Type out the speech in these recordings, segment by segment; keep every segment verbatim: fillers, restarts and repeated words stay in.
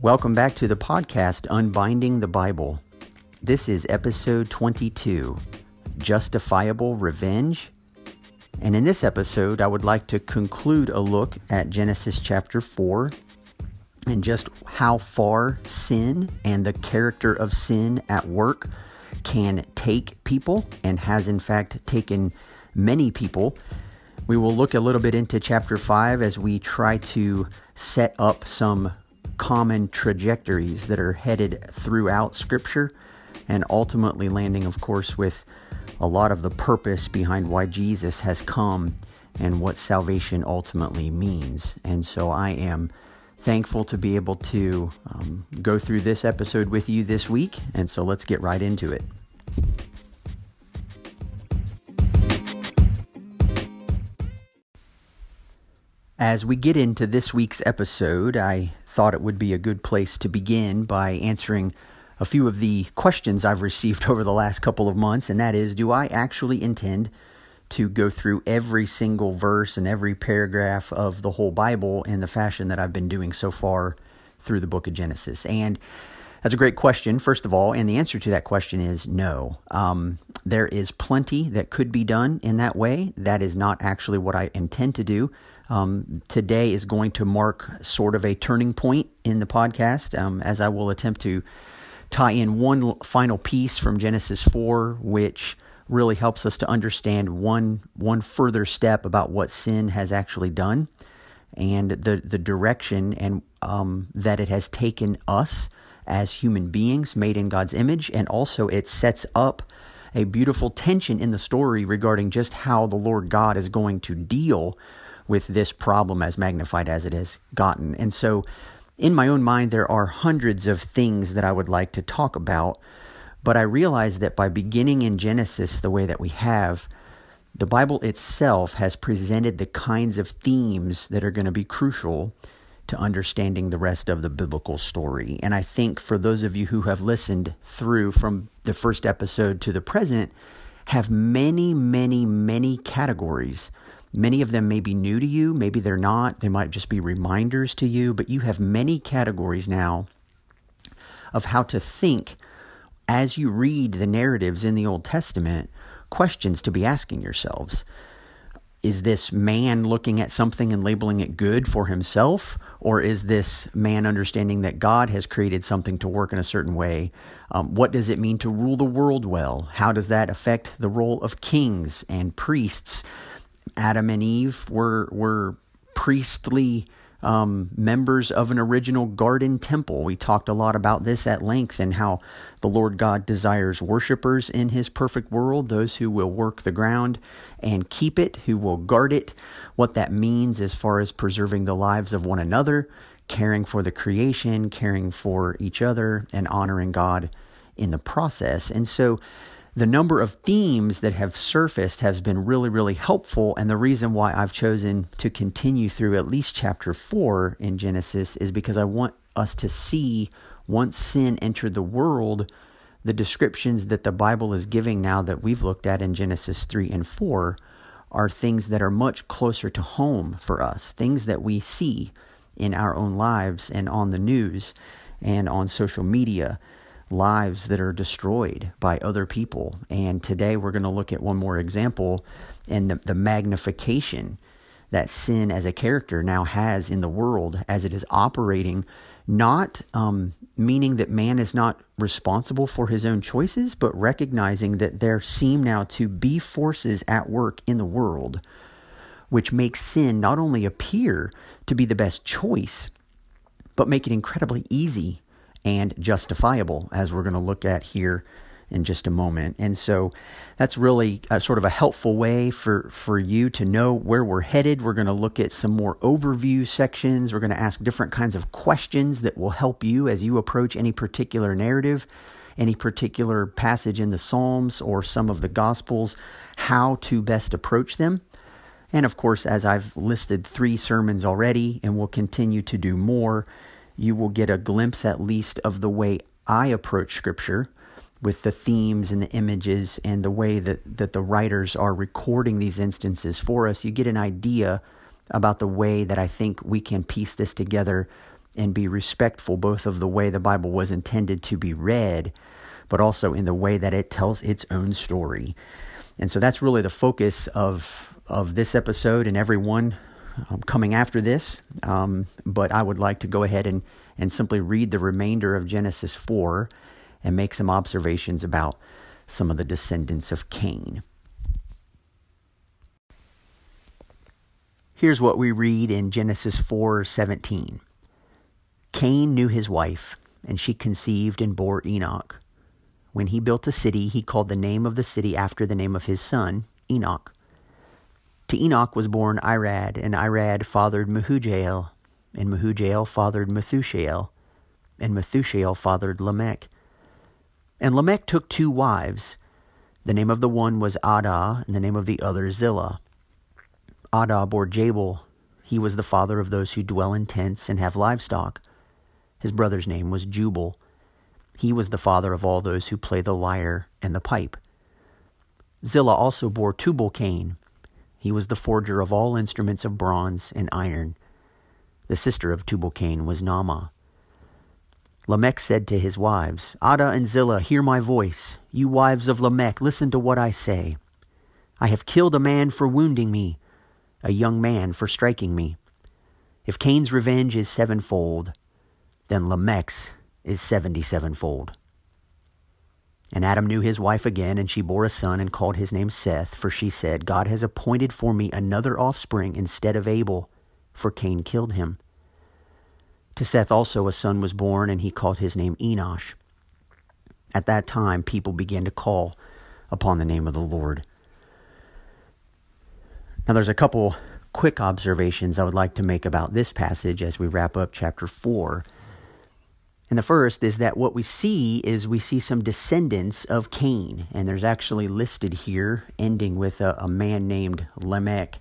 Welcome back to the podcast, Unbinding the Bible. This is episode twenty-two, Justifiable Revenge. And in this episode, I would like to conclude a look at Genesis chapter four and just how far sin and the character of sin at work can take people and has in fact taken many people. We will look a little bit into chapter five as we try to set up some common trajectories that are headed throughout Scripture and ultimately landing, of course, with a lot of the purpose behind why Jesus has come and what salvation ultimately means. And so I am thankful to be able to um, go through this episode with you this week. And so let's get right into it. As we get into this week's episode, I thought it would be a good place to begin by answering a few of the questions I've received over the last couple of months, and that is, do I actually intend to go through every single verse and every paragraph of the whole Bible in the fashion that I've been doing so far through the book of Genesis? And that's a great question, first of all, and the answer to that question is no. Um, there is plenty that could be done in that way. That is not actually what I intend to do. Um, today is going to mark sort of a turning point in the podcast, um, as I will attempt to tie in one final piece from Genesis four, which really helps us to understand one one further step about what sin has actually done and the, the direction and um, that it has taken us as human beings made in God's image. And also it sets up a beautiful tension in the story regarding just how the Lord God is going to deal with this problem as magnified as it has gotten. And so in my own mind, there are hundreds of things that I would like to talk about, but I realize that by beginning in Genesis the way that we have, the Bible itself has presented the kinds of themes that are going to be crucial to understanding the rest of the biblical story. And I think for those of you who have listened through from the first episode to the present, have many, many, many categories. Many of them may be new to you, maybe they're not, they might just be reminders to you, but you have many categories now of how to think as you read the narratives in the Old Testament, questions to be asking yourselves. Is this man looking at something and labeling it good for himself? Or is this man understanding that God has created something to work in a certain way? Um, what does it mean to rule the world well? How does that affect the role of kings and priests? Adam and Eve were were priestly um, members of an original garden temple. We talked a lot about this at length and how the Lord God desires worshipers in his perfect world, those who will work the ground and keep it, who will guard it, what that means as far as preserving the lives of one another, caring for the creation, caring for each other, and honoring God in the process. And so the number of themes that have surfaced has been really, really helpful. And the reason why I've chosen to continue through at least chapter four in Genesis is because I want us to see, once sin entered the world, the descriptions that the Bible is giving now that we've looked at in Genesis three and four are things that are much closer to home for us, things that we see in our own lives and on the news and on social media. Lives that are destroyed by other people. And today we're going to look at one more example and the, the magnification that sin as a character now has in the world as it is operating, not um, meaning that man is not responsible for his own choices, but recognizing that there seem now to be forces at work in the world, which makes sin not only appear to be the best choice, but make it incredibly easy and justifiable, as we're going to look at here in just a moment. And so that's really a, sort of a helpful way for, for you to know where we're headed. We're going to look at some more overview sections. We're going to ask different kinds of questions that will help you as you approach any particular narrative, any particular passage in the Psalms or some of the Gospels, how to best approach them. And of course, as I've listed three sermons already, and will continue to do more, you will get a glimpse at least of the way I approach Scripture with the themes and the images and the way that, that the writers are recording these instances for us. You get an idea about the way that I think we can piece this together and be respectful both of the way the Bible was intended to be read, but also in the way that it tells its own story. And so that's really the focus of of this episode and every one um, coming after this. Um, but I would like to go ahead and, and simply read the remainder of Genesis four and make some observations about some of the descendants of Cain. Here's what we read in Genesis four seventeen. Cain knew his wife, and she conceived and bore Enoch. When he built a city, he called the name of the city after the name of his son, Enoch. To Enoch was born Irad, and Irad fathered Mahujael, and Mahujael fathered Methushael, and Methushael fathered Lamech. And Lamech took two wives. The name of the one was Adah, and the name of the other Zillah. Adah bore Jabal. He was the father of those who dwell in tents and have livestock. His brother's name was Jubal. He was the father of all those who play the lyre and the pipe. Zillah also bore Tubal-Cain. He was the forger of all instruments of bronze and iron. The sister of Tubal-Cain was Nama. Lamech said to his wives, Adah and Zillah, hear my voice. You wives of Lamech, listen to what I say. I have killed a man for wounding me, a young man for striking me. If Cain's revenge is sevenfold, then Lamech's is seventy-sevenfold. And Adam knew his wife again, and she bore a son and called his name Seth, for she said, God has appointed for me another offspring instead of Abel, for Cain killed him. To Seth also a son was born, and he called his name Enosh. At that time, people began to call upon the name of the Lord. Now, there's a couple quick observations I would like to make about this passage as we wrap up chapter four. And the first is that what we see is we see some descendants of Cain, and there's actually listed here, ending with a, a man named Lamech,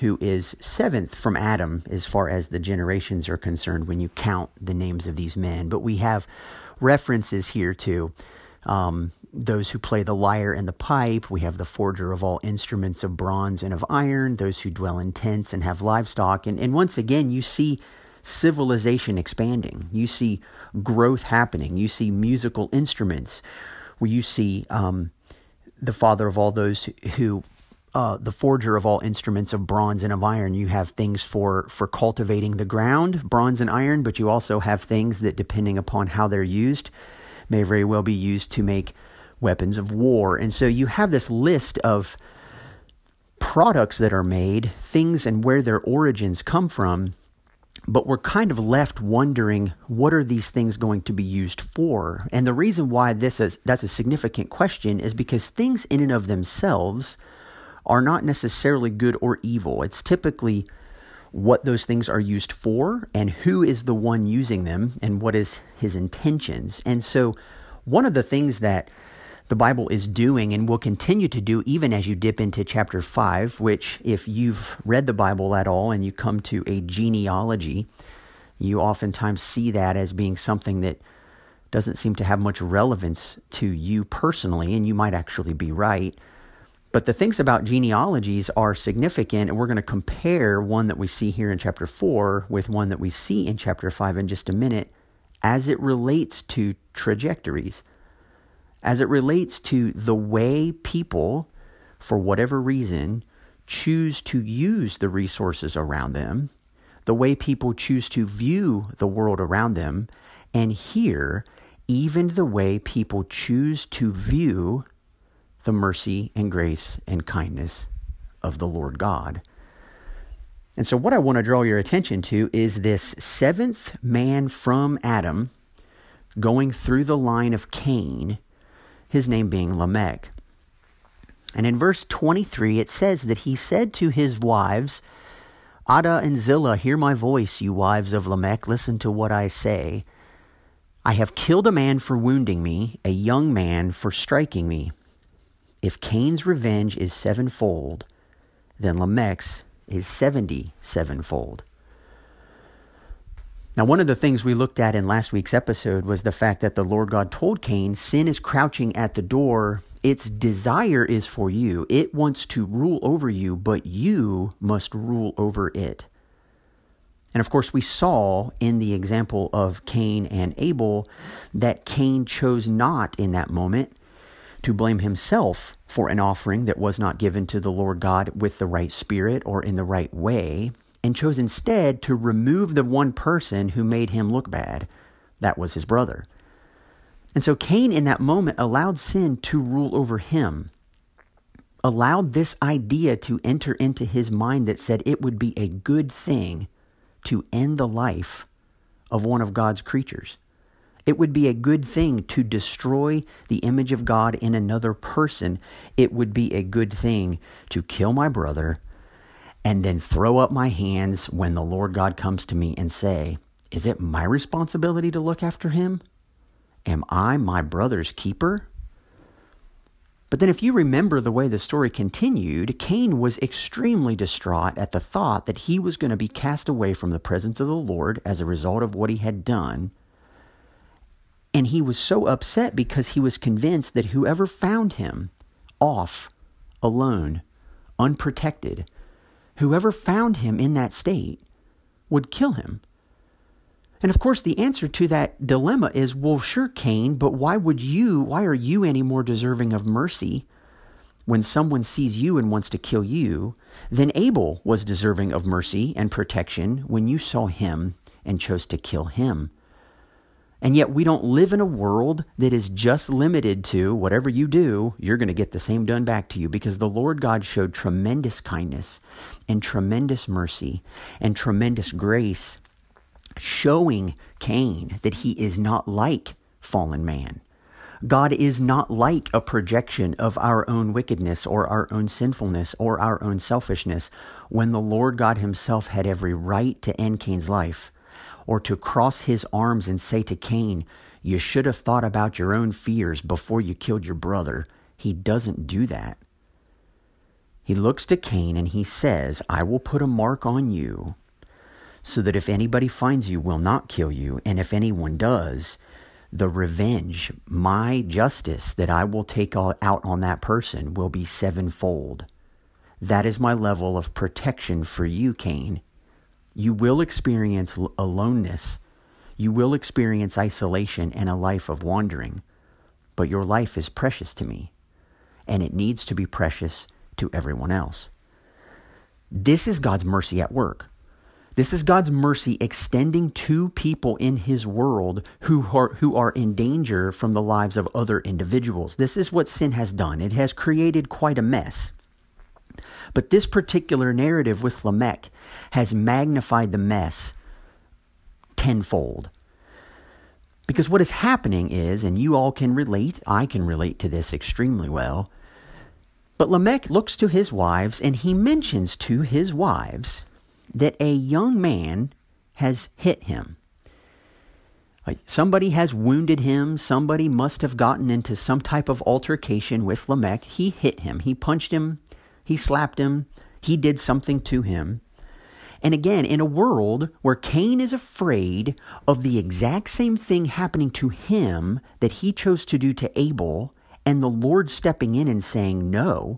who is seventh from Adam as far as the generations are concerned when you count the names of these men. But we have references here to um, those who play the lyre and the pipe. We have the forger of all instruments of bronze and of iron, those who dwell in tents and have livestock. And, and once again, you see civilization expanding. You see growth happening. You see musical instruments. Where you see um, the father of all those who, uh, the forger of all instruments of bronze and of iron. You have things for for cultivating the ground, bronze and iron, but you also have things that, depending upon how they're used, may very well be used to make weapons of war. And so you have this list of products that are made, things and where their origins come from. But we're kind of left wondering, what are these things going to be used for? And the reason why this is that's a significant question is because things in and of themselves are not necessarily good or evil. It's typically what those things are used for and who is the one using them and what is his intentions. And so one of the things that the Bible is doing and will continue to do even as you dip into chapter five, which if you've read the Bible at all and you come to a genealogy, you oftentimes see that as being something that doesn't seem to have much relevance to you personally, and you might actually be right. But the things about genealogies are significant, and we're going to compare one that we see here in chapter four with one that we see in chapter five in just a minute as it relates to trajectories. As it relates to the way people, for whatever reason, choose to use the resources around them, the way people choose to view the world around them, and here, even the way people choose to view the mercy and grace and kindness of the Lord God. And so what I want to draw your attention to is this seventh man from Adam going through the line of Cain, his name being Lamech. And in verse twenty-three, it says that he said to his wives, Adah and Zillah, hear my voice, you wives of Lamech, listen to what I say. I have killed a man for wounding me, a young man for striking me. If Cain's revenge is sevenfold, then Lamech's is seventy-sevenfold. Now, one of the things we looked at in last week's episode was the fact that the Lord God told Cain, sin is crouching at the door. Its desire is for you. It wants to rule over you, but you must rule over it. And of course, we saw in the example of Cain and Abel that Cain chose not in that moment to blame himself for an offering that was not given to the Lord God with the right spirit or in the right way, and chose instead to remove the one person who made him look bad. That was his brother. And so Cain in that moment allowed sin to rule over him, allowed this idea to enter into his mind that said it would be a good thing to end the life of one of God's creatures. It would be a good thing to destroy the image of God in another person. It would be a good thing to kill my brother and then throw up my hands when the Lord God comes to me and say, "Is it my responsibility to look after him? Am I my brother's keeper?" But then if you remember the way the story continued, Cain was extremely distraught at the thought that he was going to be cast away from the presence of the Lord as a result of what he had done. And he was so upset because he was convinced that whoever found him off, alone, unprotected, whoever found him in that state would kill him. And of course, the answer to that dilemma is, well, sure, Cain, but why would you, why are you any more deserving of mercy when someone sees you and wants to kill you than Abel was deserving of mercy and protection when you saw him and chose to kill him? And yet we don't live in a world that is just limited to whatever you do, you're going to get the same done back to you, because the Lord God showed tremendous kindness and tremendous mercy and tremendous grace, showing Cain that he is not like fallen man. God is not like a projection of our own wickedness or our own sinfulness or our own selfishness, when the Lord God himself had every right to end Cain's life, or to cross his arms and say to Cain, "You should have thought about your own fears before you killed your brother." He doesn't do that. He looks to Cain and he says, "I will put a mark on you, so that if anybody finds you, will not kill you. And if anyone does, the revenge, my justice that I will take out on that person will be sevenfold. That is my level of protection for you, Cain. You will experience aloneness. You will experience isolation and a life of wandering. But your life is precious to me, and it needs to be precious to everyone else." This is God's mercy at work. This is God's mercy extending to people in his world who are, who are in danger from the lives of other individuals. This is what sin has done. It has created quite a mess. But this particular narrative with Lamech has magnified the mess tenfold. Because what is happening is, and you all can relate, I can relate to this extremely well, but Lamech looks to his wives and he mentions to his wives that a young man has hit him. Like somebody has wounded him. Somebody must have gotten into some type of altercation with Lamech. He hit him. He punched him. He slapped him. He did something to him. And again, in a world where Cain is afraid of the exact same thing happening to him that he chose to do to Abel, and the Lord stepping in and saying, "No,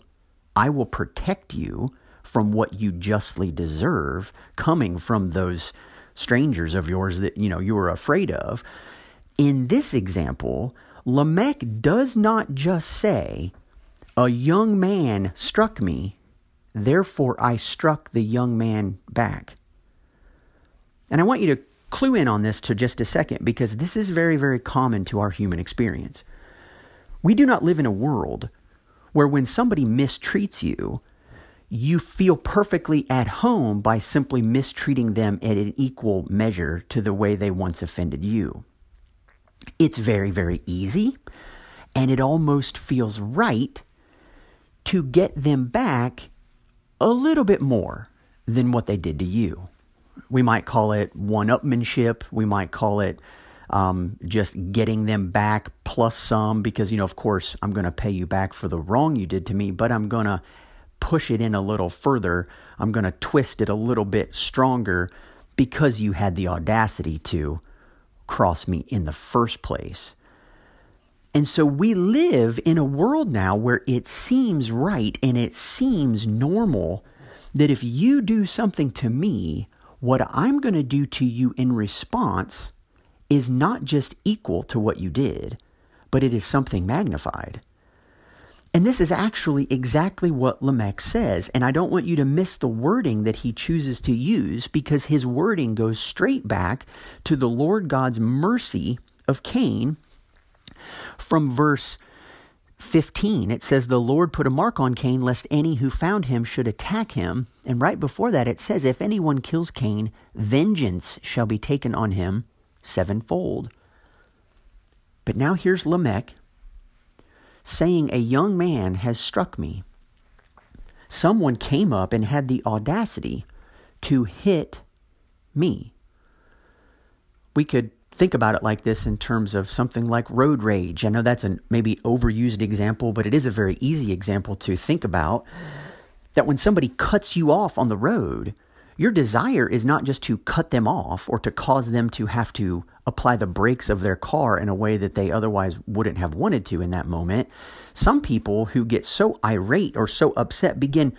I will protect you from what you justly deserve, coming from those strangers of yours that, you know, you were afraid of." In this example, Lamech does not just say, "A young man struck me, therefore I struck the young man back." And I want you to clue in on this to just a second, because this is very, very common to our human experience. We do not live in a world where when somebody mistreats you, you feel perfectly at home by simply mistreating them at an equal measure to the way they once offended you. It's very, very easy, and it almost feels right to get them back a little bit more than what they did to you. We might call it one-upmanship. We might call it um, just getting them back plus some, because, you know, of course, I'm going to pay you back for the wrong you did to me, but I'm going to push it in a little further. I'm going to twist it a little bit stronger because you had the audacity to cross me in the first place. And so we live in a world now where it seems right and it seems normal that if you do something to me, what I'm going to do to you in response is not just equal to what you did, but it is something magnified. And this is actually exactly what Lamech says, and I don't want you to miss the wording that he chooses to use, because his wording goes straight back to the Lord God's mercy of Cain. From verse fifteen, it says, "The Lord put a mark on Cain, lest any who found him should attack him." And right before that, it says, "If anyone kills Cain, vengeance shall be taken on him sevenfold." But now here's Lamech saying, "A young man has struck me." Someone came up and had the audacity to hit me. We could think about it like this in terms of something like road rage. I know that's a maybe overused example, but it is a very easy example to think about, that when somebody cuts you off on the road, your desire is not just to cut them off or to cause them to have to apply the brakes of their car in a way that they otherwise wouldn't have wanted to in that moment. Some people who get so irate or so upset begin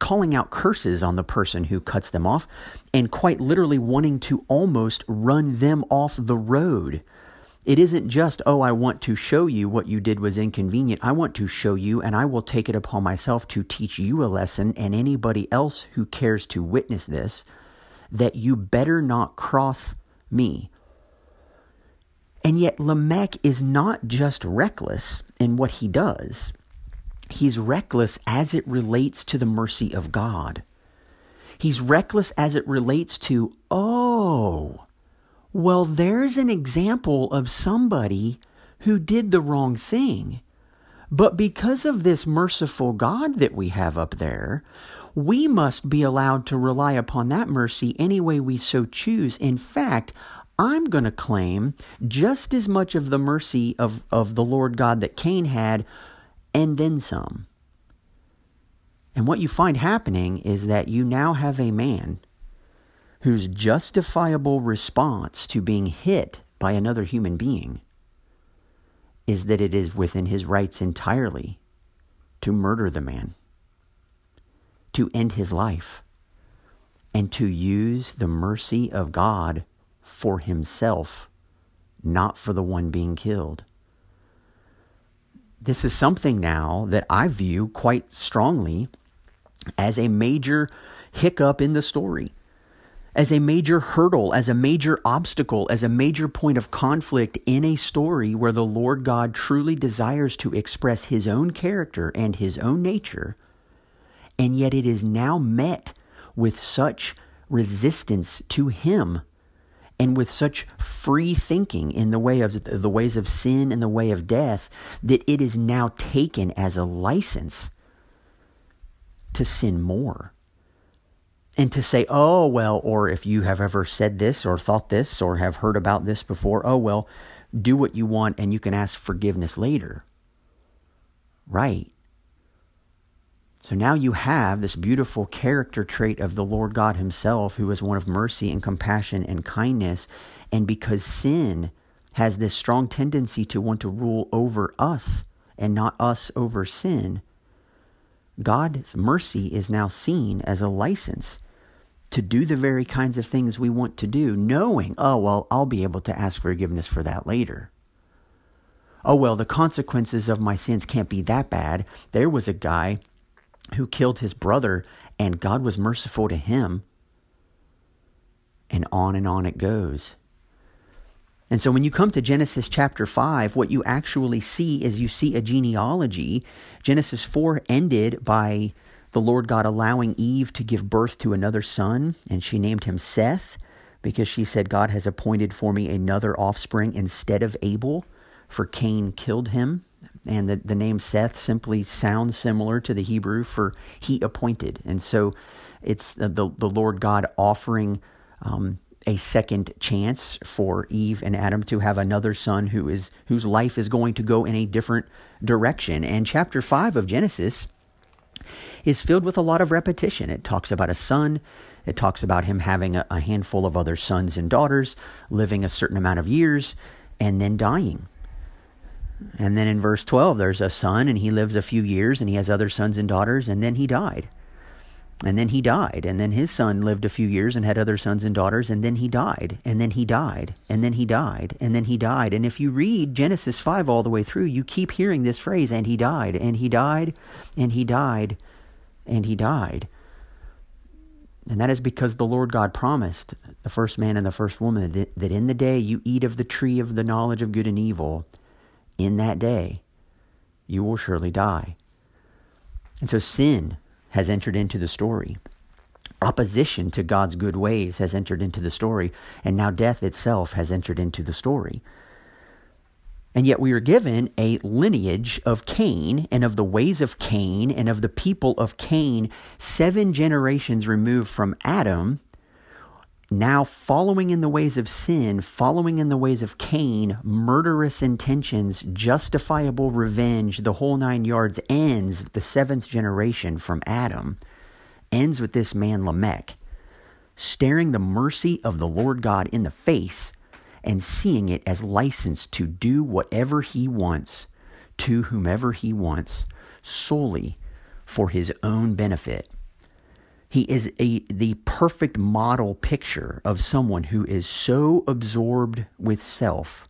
calling out curses on the person who cuts them off and quite literally wanting to almost run them off the road. It isn't just, "Oh, I want to show you what you did was inconvenient." I want to show you, and I will take it upon myself to teach you a lesson, and anybody else who cares to witness this, that you better not cross me. And yet Lamech is not just reckless in what he does. He's reckless as it relates to the mercy of God. He's reckless as it relates to, oh, well, there's an example of somebody who did the wrong thing, but because of this merciful God that we have up there, we must be allowed to rely upon that mercy any way we so choose. In fact, I'm going to claim just as much of the mercy of, of the Lord God that Cain had, and then some. And what you find happening is that you now have a man whose justifiable response to being hit by another human being is that it is within his rights entirely to murder the man, to end his life, and to use the mercy of God for himself, not for the one being killed. This is something now that I view quite strongly as a major hiccup in the story, as a major hurdle, as a major obstacle, as a major point of conflict in a story where the Lord God truly desires to express his own character and his own nature, and yet it is now met with such resistance to him, and with such free thinking in the way of the ways of sin and the way of death, that it is now taken as a license to sin more. And to say, oh, well, or if you have ever said this or thought this or have heard about this before, oh, well, do what you want and you can ask forgiveness later. Right. So now you have this beautiful character trait of the Lord God himself, who is one of mercy and compassion and kindness. And because sin has this strong tendency to want to rule over us and not us over sin, God's mercy is now seen as a license to do the very kinds of things we want to do, knowing, oh, well, I'll be able to ask forgiveness for that later. Oh, well, the consequences of my sins can't be that bad. There was a guy who killed his brother, and God was merciful to him. And on and on it goes. And so when you come to Genesis chapter five, what you actually see is you see a genealogy. Genesis four ended by the Lord God allowing Eve to give birth to another son, and she named him Seth, because she said, God has appointed for me another offspring instead of Abel, for Cain killed him. And the, the name Seth simply sounds similar to the Hebrew for he appointed. And so it's the, the, the Lord God offering um, a second chance for Eve and Adam to have another son who is whose life is going to go in a different direction. And chapter five of Genesis is filled with a lot of repetition. It talks about a son. It talks about him having a, a handful of other sons and daughters, living a certain amount of years, and then dying. And then in verse twelve, there's a son, and he lives a few years, and he has other sons and daughters, and then he died. And then he died, and then his son lived a few years and had other sons and daughters, and then he died, and then he died, and then he died, and then he died. And if you read Genesis five all the way through, you keep hearing this phrase, and he died, and he died, and he died, and he died. And that is because the Lord God promised the first man and the first woman that, that in the day you eat of the tree of the knowledge of good and evil, in that day you will surely die. And so sin has entered into the story. Opposition to God's good ways has entered into the story, and now death itself has entered into the story. And yet we are given a lineage of Cain and of the ways of Cain and of the people of Cain, seven generations removed from Adam, now following in the ways of sin, following in the ways of Cain, murderous intentions, justifiable revenge, the whole nine yards ends, the seventh generation from Adam, ends with this man Lamech, staring the mercy of the Lord God in the face and seeing it as license to do whatever he wants, to whomever he wants, solely for his own benefit. He is a, the perfect model picture of someone who is so absorbed with self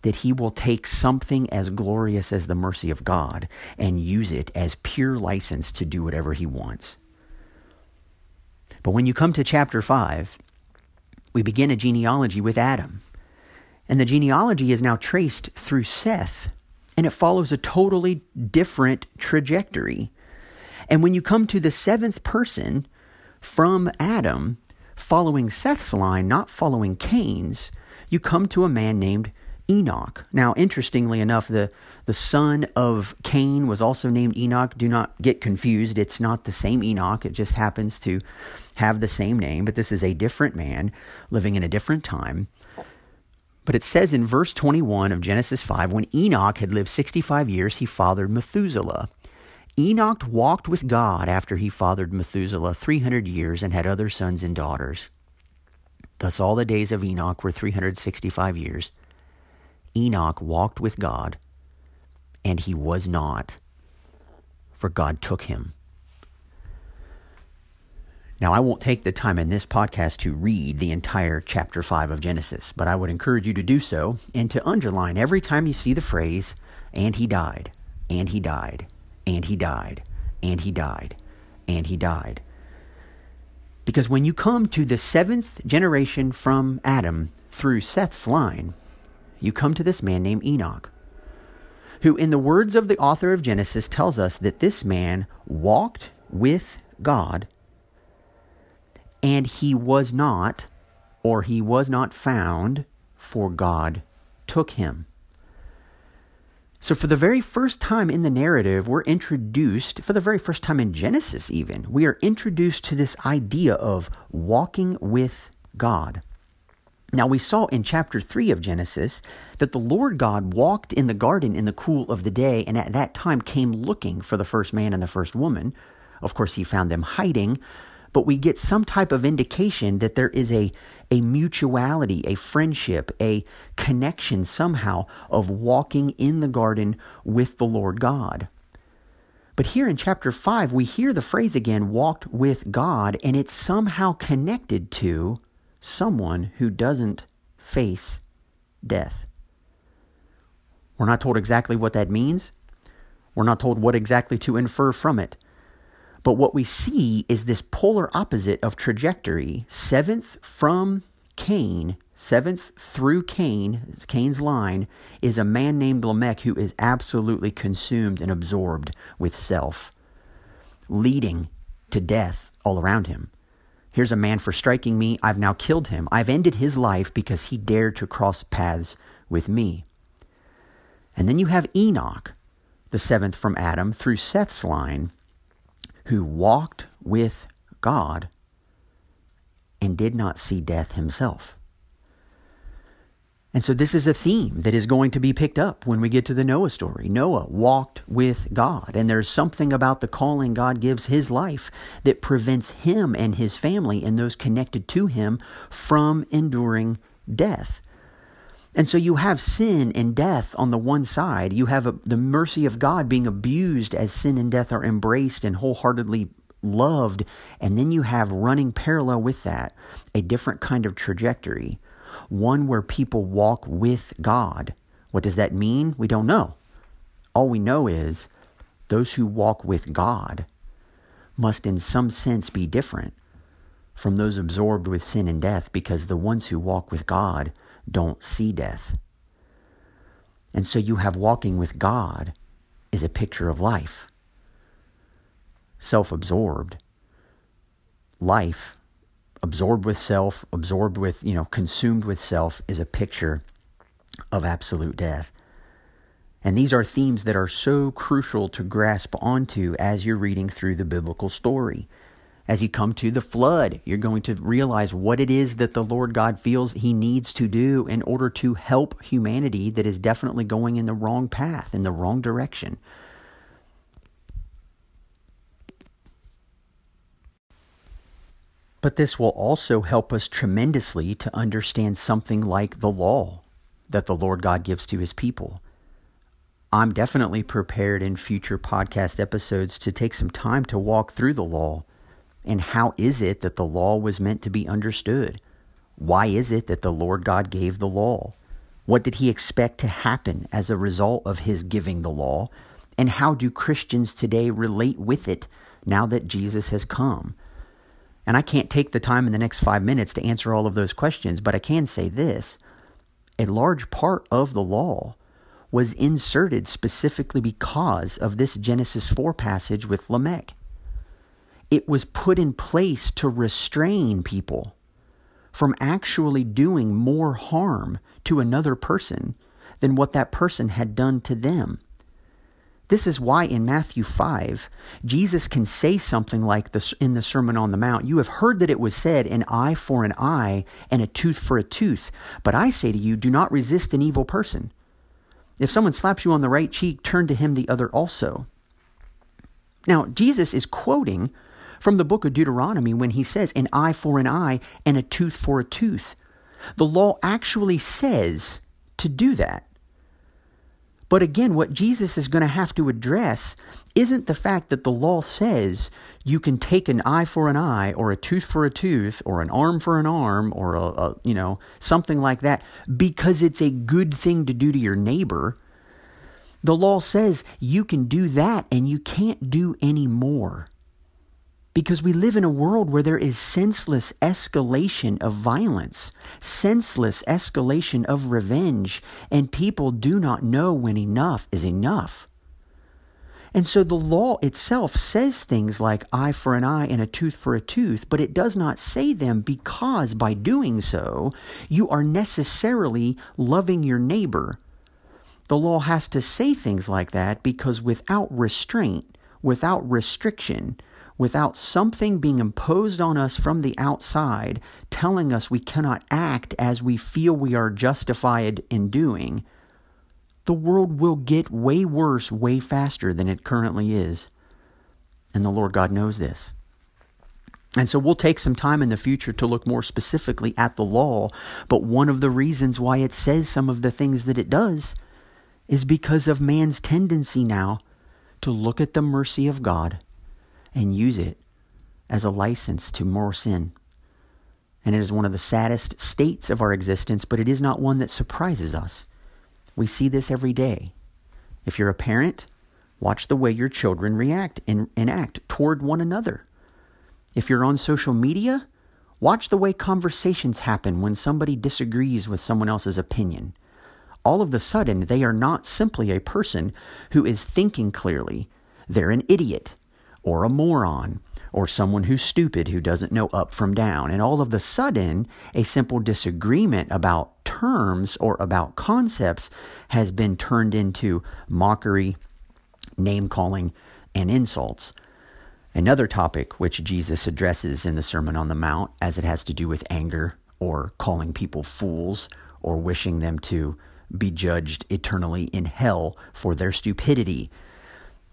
that he will take something as glorious as the mercy of God and use it as pure license to do whatever he wants. But when you come to chapter five, we begin a genealogy with Adam. And the genealogy is now traced through Seth, and it follows a totally different trajectory. And when you come to the seventh person from Adam, following Seth's line, not following Cain's, you come to a man named Enoch. Now, interestingly enough, the, the son of Cain was also named Enoch. Do not get confused. It's not the same Enoch. It just happens to have the same name, but this is a different man living in a different time. But it says in verse twenty-one of Genesis five, when Enoch had lived sixty-five years, he fathered Methuselah. Enoch walked with God after he fathered Methuselah three hundred years and had other sons and daughters. Thus all the days of Enoch were three hundred sixty-five years. Enoch walked with God, and he was not, for God took him. Now, I won't take the time in this podcast to read the entire chapter five of Genesis, but I would encourage you to do so and to underline every time you see the phrase, and he died, and he died, and he died, and he died, and he died. Because when you come to the seventh generation from Adam through Seth's line, you come to this man named Enoch, who in the words of the author of Genesis tells us that this man walked with God and he was not, or he was not found, for God took him. So for the very first time in the narrative, we're introduced, for the very first time in Genesis even, we are introduced to this idea of walking with God. Now we saw in chapter three of Genesis that the Lord God walked in the garden in the cool of the day, and at that time came looking for the first man and the first woman. Of course, he found them hiding, but we get some type of indication that there is a, a mutuality, a friendship, a connection somehow of walking in the garden with the Lord God. But here in chapter five, we hear the phrase again, walked with God, and it's somehow connected to someone who doesn't face death. We're not told exactly what that means. We're not told what exactly to infer from it. But what we see is this polar opposite of trajectory, seventh from Cain, seventh through Cain, Cain's line, is a man named Lamech who is absolutely consumed and absorbed with self, leading to death all around him. Here's a man for striking me. I've now killed him. I've ended his life because he dared to cross paths with me. And then you have Enoch, the seventh from Adam, through Seth's line, who walked with God and did not see death himself. And so this is a theme that is going to be picked up when we get to the Noah story. Noah walked with God, and there's something about the calling God gives his life that prevents him and his family and those connected to him from enduring death. And so you have sin and death on the one side. You have a, the mercy of God being abused as sin and death are embraced and wholeheartedly loved, and then you have running parallel with that a different kind of trajectory, one where people walk with God. What does that mean? We don't know. All we know is those who walk with God must in some sense be different from those absorbed with sin and death, because the ones who walk with God don't see death. And so you have walking with God is a picture of life, self-absorbed, life absorbed with self, absorbed with, you know, consumed with self is a picture of absolute death. And these are themes that are so crucial to grasp onto as you're reading through the biblical story. As you come to the flood, you're going to realize what it is that the Lord God feels he needs to do in order to help humanity that is definitely going in the wrong path, in the wrong direction. But this will also help us tremendously to understand something like the law that the Lord God gives to his people. I'm definitely prepared in future podcast episodes to take some time to walk through the law. And how is it that the law was meant to be understood? Why is it that the Lord God gave the law? What did he expect to happen as a result of his giving the law? And how do Christians today relate with it now that Jesus has come? And I can't take the time in the next five minutes to answer all of those questions, but I can say this. A large part of the law was inserted specifically because of this Genesis four passage with Lamech. It was put in place to restrain people from actually doing more harm to another person than what that person had done to them. This is why in Matthew five, Jesus can say something like this in the Sermon on the Mount. You have heard that it was said, an eye for an eye and a tooth for a tooth. But I say to you, do not resist an evil person. If someone slaps you on the right cheek, turn to him the other also. Now, Jesus is quoting from the book of Deuteronomy when he says, an eye for an eye and a tooth for a tooth. The law actually says to do that. But again, what Jesus is going to have to address isn't the fact that the law says you can take an eye for an eye or a tooth for a tooth or an arm for an arm or a, a you know, something like that because it's a good thing to do to your neighbor. The law says you can do that and you can't do any more. Because we live in a world where there is senseless escalation of violence, senseless escalation of revenge, and people do not know when enough is enough. And so the law itself says things like eye for an eye and a tooth for a tooth, but it does not say them because by doing so, you are necessarily loving your neighbor. The law has to say things like that because without restraint, without restriction, without something being imposed on us from the outside, telling us we cannot act as we feel we are justified in doing, the world will get way worse, way faster than it currently is. And the Lord God knows this. And so we'll take some time in the future to look more specifically at the law, but one of the reasons why it says some of the things that it does is because of man's tendency now to look at the mercy of God and use it as a license to more sin. And it is one of the saddest states of our existence, but it is not one that surprises us. We see this every day. If you're a parent, watch the way your children react and, and act toward one another. If you're on social media, watch the way conversations happen when somebody disagrees with someone else's opinion. All of a sudden, they are not simply a person who is thinking clearly. They're an idiot or a moron or someone who's stupid who doesn't know up from down. And all of a sudden, a simple disagreement about terms or about concepts has been turned into mockery, name-calling, and insults. Another topic which Jesus addresses in the Sermon on the Mount, as it has to do with anger or calling people fools or wishing them to be judged eternally in hell for their stupidity.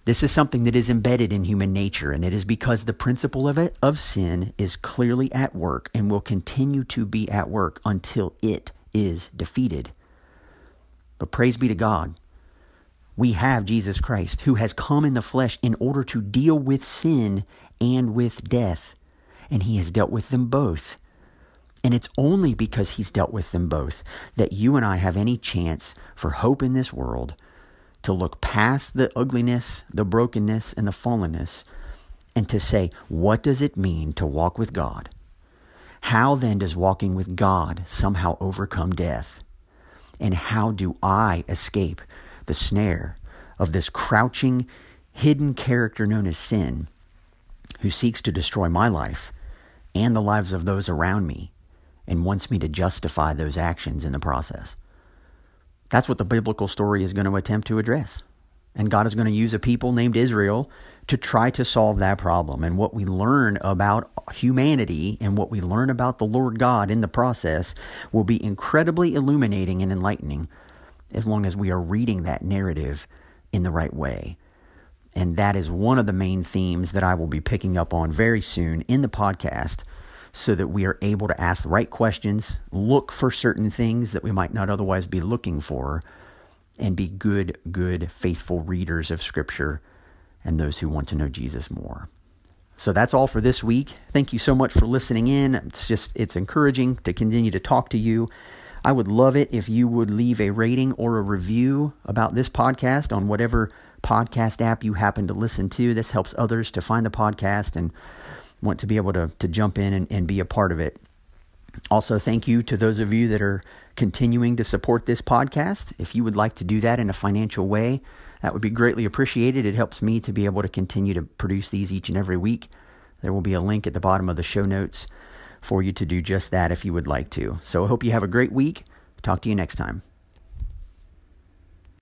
This is something that is embedded in human nature, and it is because the principle of it, of sin is clearly at work and will continue to be at work until it is defeated. But praise be to God. we have Jesus Christ, who has come in the flesh in order to deal with sin and with death. And he has dealt with them both. And it's only because he's dealt with them both that you and I have any chance for hope in this world, to look past the ugliness, the brokenness, and the fallenness, and to say, what does it mean to walk with God? How then does walking with God somehow overcome death? And how do I escape the snare of this crouching, hidden character known as sin, who seeks to destroy my life and the lives of those around me, and wants me to justify those actions in the process? That's what the biblical story is going to attempt to address. And God is going to use a people named Israel to try to solve that problem. And what we learn about humanity and what we learn about the Lord God in the process will be incredibly illuminating and enlightening, as long as we are reading that narrative in the right way. And that is one of the main themes that I will be picking up on very soon in the podcast, so that we are able to ask the right questions, look for certain things that we might not otherwise be looking for, and be good, good, faithful readers of Scripture and those who want to know Jesus more. So that's all for this week. Thank you so much for listening in. It's just, it's encouraging to continue to talk to you. I would love it if you would leave a rating or a review about this podcast on whatever podcast app you happen to listen to. This helps others to find the podcast and want to be able to, to jump in and, and be a part of it. Also, thank you to those of you that are continuing to support this podcast. If you would like to do that in a financial way, that would be greatly appreciated. It helps me to be able to continue to produce these each and every week. There will be a link at the bottom of the show notes for you to do just that if you would like to. So I hope you have a great week. Talk to you next time.